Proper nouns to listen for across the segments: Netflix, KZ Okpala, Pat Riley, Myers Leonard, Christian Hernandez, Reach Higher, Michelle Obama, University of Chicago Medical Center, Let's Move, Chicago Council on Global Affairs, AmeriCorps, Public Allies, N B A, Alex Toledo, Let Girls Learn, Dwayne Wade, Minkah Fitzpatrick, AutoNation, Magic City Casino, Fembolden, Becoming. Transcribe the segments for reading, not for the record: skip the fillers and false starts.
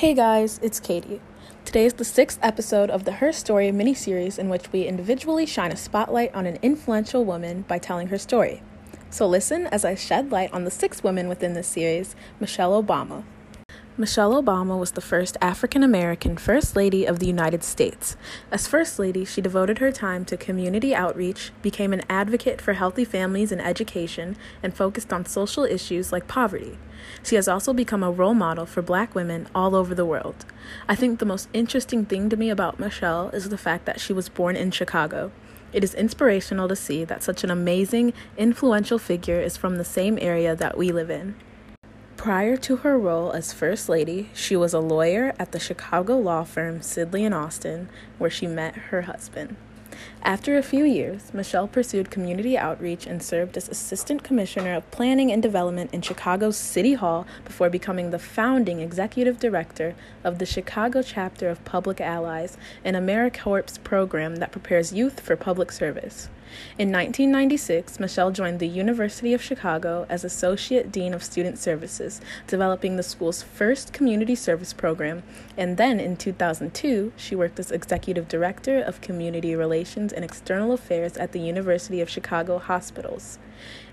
Hey guys, it's Katie. Today is the 6th episode of the Her Story miniseries in which we individually shine a spotlight on an influential woman by telling her story. So listen as I shed light on the 6th woman within this series, Michelle Obama. Michelle Obama was the first African-American First Lady of the United States. As First Lady, she devoted her time to community outreach, became an advocate for healthy families and education, and focused on social issues like poverty. She has also become a role model for Black women all over the world. I think the most interesting thing to me about Michelle is the fact that she was born in Chicago. It is inspirational to see that such an amazing, influential figure is from the same area that we live in. Prior to her role as First Lady, she was a lawyer at the Chicago law firm Sidley & Austin, where she met her husband. After a few years, Michelle pursued community outreach and served as Assistant Commissioner of Planning and Development in Chicago's City Hall before becoming the founding Executive Director of the Chicago chapter of Public Allies, an AmeriCorps program that prepares youth for public service. In 1996, Michelle joined the University of Chicago as Associate Dean of Student Services, developing the school's first community service program, and then in 2002, she worked as Executive Director of Community Relations and External Affairs at the University of Chicago Hospitals.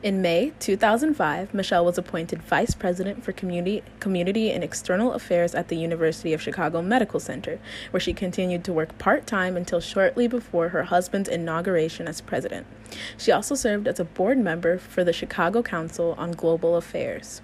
In May 2005, Michelle was appointed Vice President for Community and External Affairs at the University of Chicago Medical Center, where she continued to work part-time until shortly before her husband's inauguration as president. She also served as a board member for the Chicago Council on Global Affairs.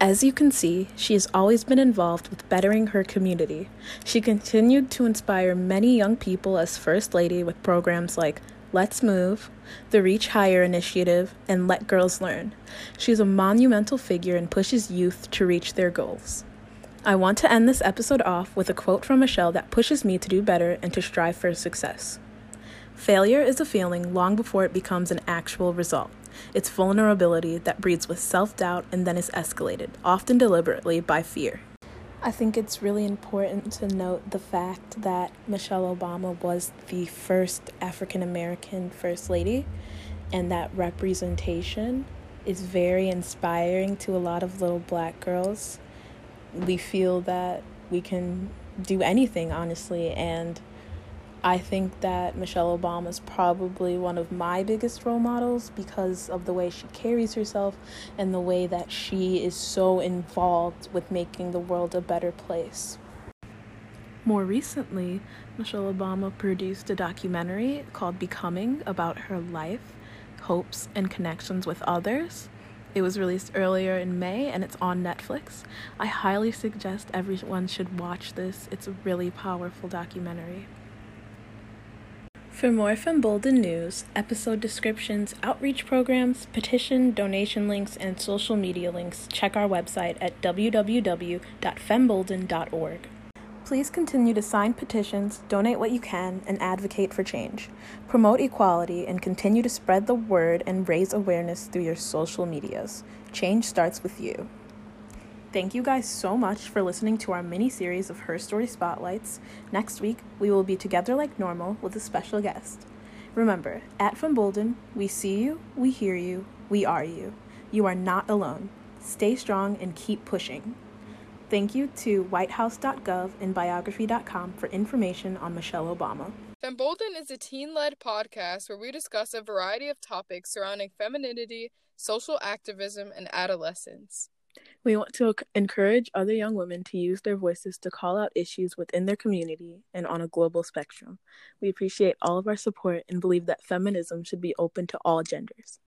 As you can see, she has always been involved with bettering her community. She continued to inspire many young people as First Lady with programs like Let's Move, the Reach Higher initiative, and Let Girls Learn. She is a monumental figure and pushes youth to reach their goals. I want to end this episode off with a quote from Michelle that pushes me to do better and to strive for success. Failure is a feeling long before it becomes an actual result. It's vulnerability that breeds with self-doubt and then is escalated, often deliberately, by fear. I think it's really important to note the fact that Michelle Obama was the first African-American First Lady, and that representation is very inspiring to a lot of little Black girls. We feel that we can do anything, honestly, and I think that Michelle Obama is probably one of my biggest role models because of the way she carries herself and the way that she is so involved with making the world a better place. More recently, Michelle Obama produced a documentary called Becoming about her life, hopes, and connections with others. It was released earlier in May and it's on Netflix. I highly suggest everyone should watch this. It's a really powerful documentary. For more Fembolden news, episode descriptions, outreach programs, petition, donation links, and social media links, check our website at www.fembolden.org. Please continue to sign petitions, donate what you can, and advocate for change. Promote equality and continue to spread the word and raise awareness through your social medias. Change starts with you. Thank you guys so much for listening to our mini-series of Her Story Spotlights. Next week, we will be together like normal with a special guest. Remember, at Fembolden, we see you, we hear you, we are you. You are not alone. Stay strong and keep pushing. Thank you to whitehouse.gov and biography.com for information on Michelle Obama. Fembolden is a teen-led podcast where we discuss a variety of topics surrounding femininity, social activism, and adolescence. We want to encourage other young women to use their voices to call out issues within their community and on a global spectrum. We appreciate all of our support and believe that feminism should be open to all genders.